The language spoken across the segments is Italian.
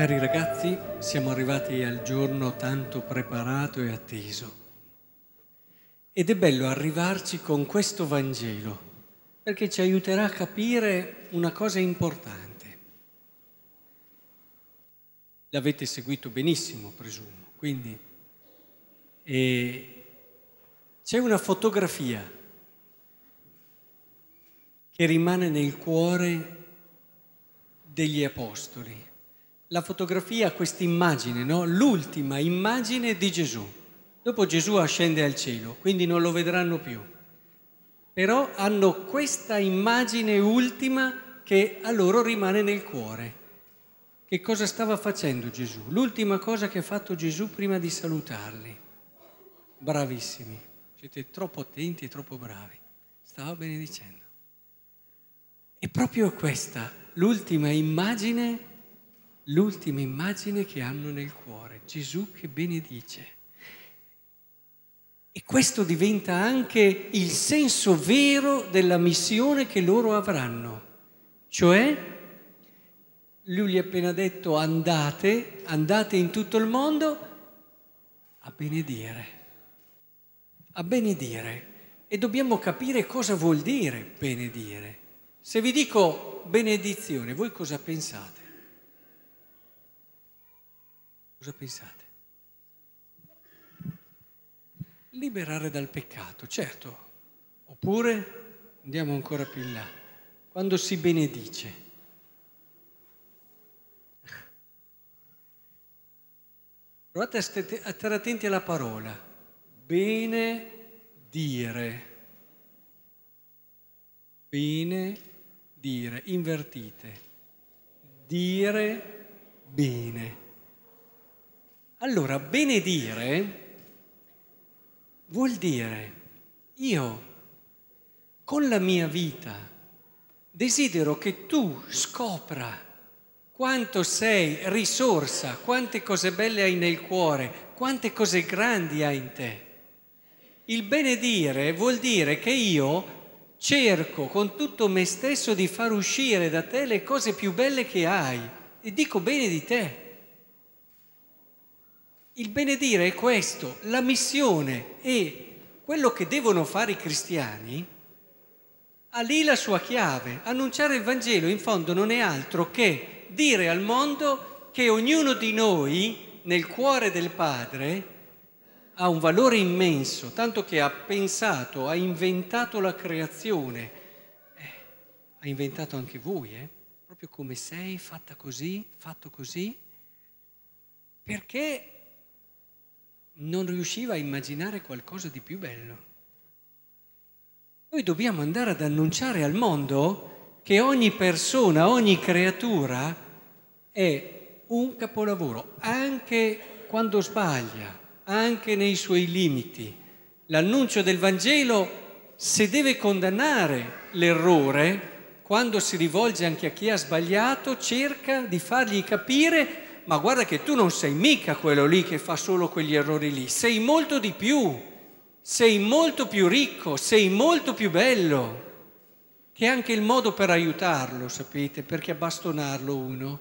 Cari ragazzi, siamo arrivati al giorno tanto preparato e atteso. Ed è bello arrivarci con questo Vangelo, perché ci aiuterà a capire una cosa importante. L'avete seguito benissimo, presumo. Quindi c'è una fotografia che rimane nel cuore degli Apostoli. La fotografia ha questa immagine, no? L'ultima immagine di Gesù. Dopo Gesù ascende al cielo, quindi non lo vedranno più. Però hanno questa immagine ultima che a loro rimane nel cuore. Che cosa stava facendo Gesù? L'ultima cosa che ha fatto Gesù prima di salutarli. Bravissimi, siete troppo attenti e troppo bravi. Stava benedicendo. È proprio questa l'ultima immagine che hanno nel cuore, Gesù che benedice. E questo diventa anche il senso vero della missione che loro avranno. Cioè, lui gli ha appena detto andate in tutto il mondo a benedire. E dobbiamo capire cosa vuol dire benedire. Se vi dico benedizione, voi cosa pensate? Cosa pensate? Liberare dal peccato, certo. Oppure, andiamo ancora più in là, quando si benedice. Provate a stare attenti alla parola. Benedire. Benedire, invertite. Dire bene. Allora, benedire vuol dire io con la mia vita desidero che tu scopra quanto sei risorsa, quante cose belle hai nel cuore, quante cose grandi hai in te. Il benedire vuol dire che io cerco con tutto me stesso di far uscire da te le cose più belle che hai e dico bene di te. Il benedire è questo, la missione e quello che devono fare i cristiani ha lì la sua chiave. Annunciare il Vangelo in fondo non è altro che dire al mondo che ognuno di noi nel cuore del Padre ha un valore immenso, tanto che ha pensato, ha inventato la creazione. Ha inventato anche voi, proprio come sei, fatta così, fatto così, perché non riusciva a immaginare qualcosa di più bello. Noi dobbiamo andare ad annunciare al mondo che ogni persona, ogni creatura è un capolavoro, anche quando sbaglia, anche nei suoi limiti. L'annuncio del Vangelo, se deve condannare l'errore, quando si rivolge anche a chi ha sbagliato, cerca di fargli capire: ma guarda che tu non sei mica quello lì che fa solo quegli errori lì, sei molto di più, sei molto più ricco, sei molto più bello. Che è anche il modo per aiutarlo, sapete, perché a bastonarlo uno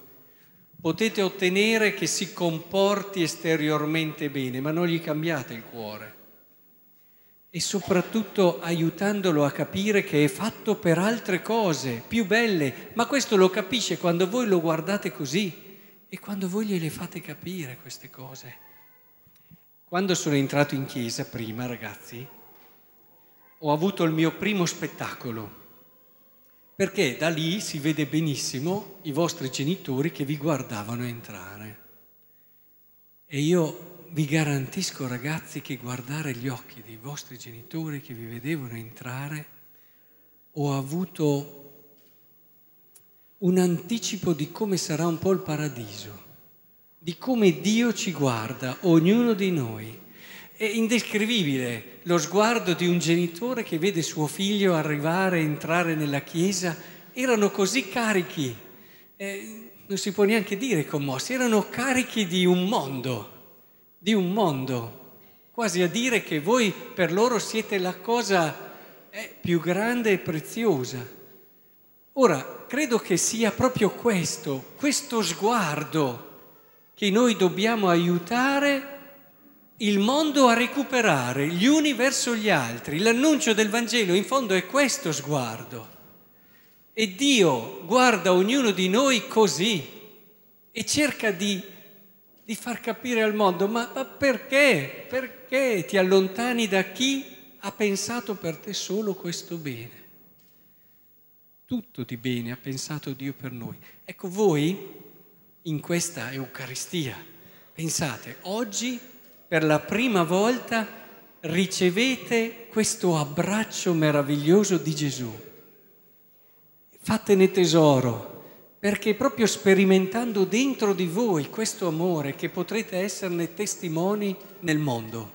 potete ottenere che si comporti esteriormente bene, ma non gli cambiate il cuore. E soprattutto aiutandolo a capire che è fatto per altre cose, più belle. Ma questo lo capisce quando voi lo guardate così. E quando voi gliele fate capire queste cose. Quando sono entrato in chiesa prima, ragazzi, ho avuto il mio primo spettacolo, perché da lì si vede benissimo i vostri genitori che vi guardavano entrare. E io vi garantisco, ragazzi, che guardare gli occhi dei vostri genitori che vi vedevano entrare, ho avuto un anticipo di come sarà un po' il paradiso, di come Dio ci guarda, ognuno di noi. È indescrivibile lo sguardo di un genitore che vede suo figlio arrivare, entrare nella chiesa. Erano così carichi, non si può neanche dire commossi, erano carichi di un mondo, quasi a dire che voi per loro siete la cosa più grande e preziosa. Ora, credo che sia proprio questo sguardo che noi dobbiamo aiutare il mondo a recuperare gli uni verso gli altri. L'annuncio del Vangelo in fondo è questo sguardo. E Dio guarda ognuno di noi così e cerca di far capire al mondo, ma perché? Perché ti allontani da chi ha pensato per te solo questo bene? Tutto di bene ha pensato Dio per noi. Ecco, voi in questa Eucaristia pensate, oggi per la prima volta ricevete questo abbraccio meraviglioso di Gesù. Fatene tesoro, perché proprio sperimentando dentro di voi questo amore che potrete esserne testimoni nel mondo.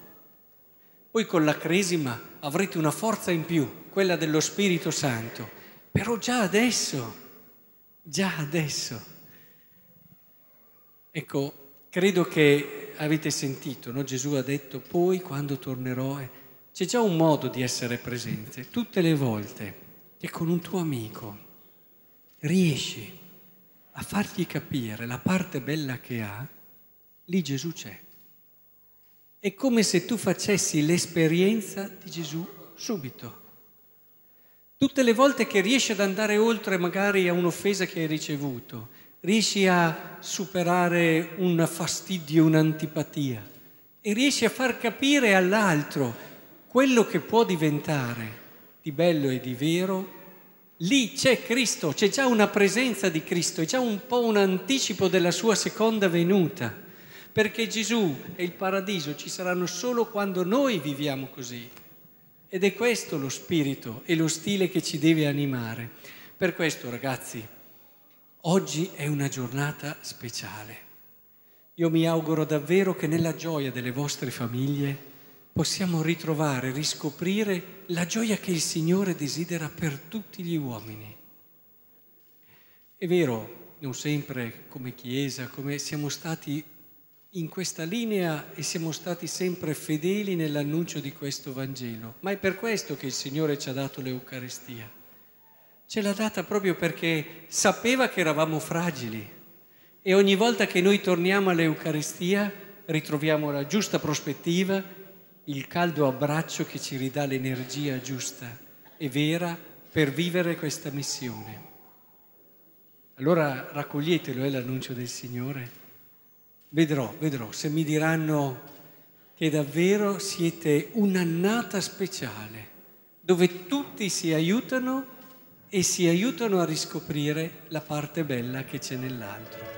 Poi con la Cresima avrete una forza in più, quella dello Spirito Santo, però già adesso. Ecco, credo che avete sentito, no? Gesù ha detto, poi quando tornerò, c'è già un modo di essere presente, tutte le volte che con un tuo amico riesci a fargli capire la parte bella che ha, lì Gesù c'è. È come se tu facessi l'esperienza di Gesù subito. Tutte le volte che riesci ad andare oltre magari a un'offesa che hai ricevuto, riesci a superare un fastidio, un'antipatia e riesci a far capire all'altro quello che può diventare di bello e di vero. Lì c'è Cristo, c'è già una presenza di Cristo, è già un po' un anticipo della sua seconda venuta, perché Gesù e il paradiso ci saranno solo quando noi viviamo così. Ed è questo lo spirito e lo stile che ci deve animare. Per questo, ragazzi, oggi è una giornata speciale. Io mi auguro davvero che nella gioia delle vostre famiglie possiamo ritrovare, riscoprire la gioia che il Signore desidera per tutti gli uomini. È vero, non sempre come Chiesa, come siamo stati in questa linea e siamo stati sempre fedeli nell'annuncio di questo Vangelo, ma è per questo che il Signore ci ha dato l'Eucaristia. Ce l'ha data proprio perché sapeva che eravamo fragili e ogni volta che noi torniamo all'Eucaristia ritroviamo la giusta prospettiva, il caldo abbraccio che ci ridà l'energia giusta e vera per vivere questa missione. Allora raccoglietelo, è l'annuncio del Signore. Vedrò, se mi diranno che davvero siete un'annata speciale, dove tutti si aiutano e si aiutano a riscoprire la parte bella che c'è nell'altro.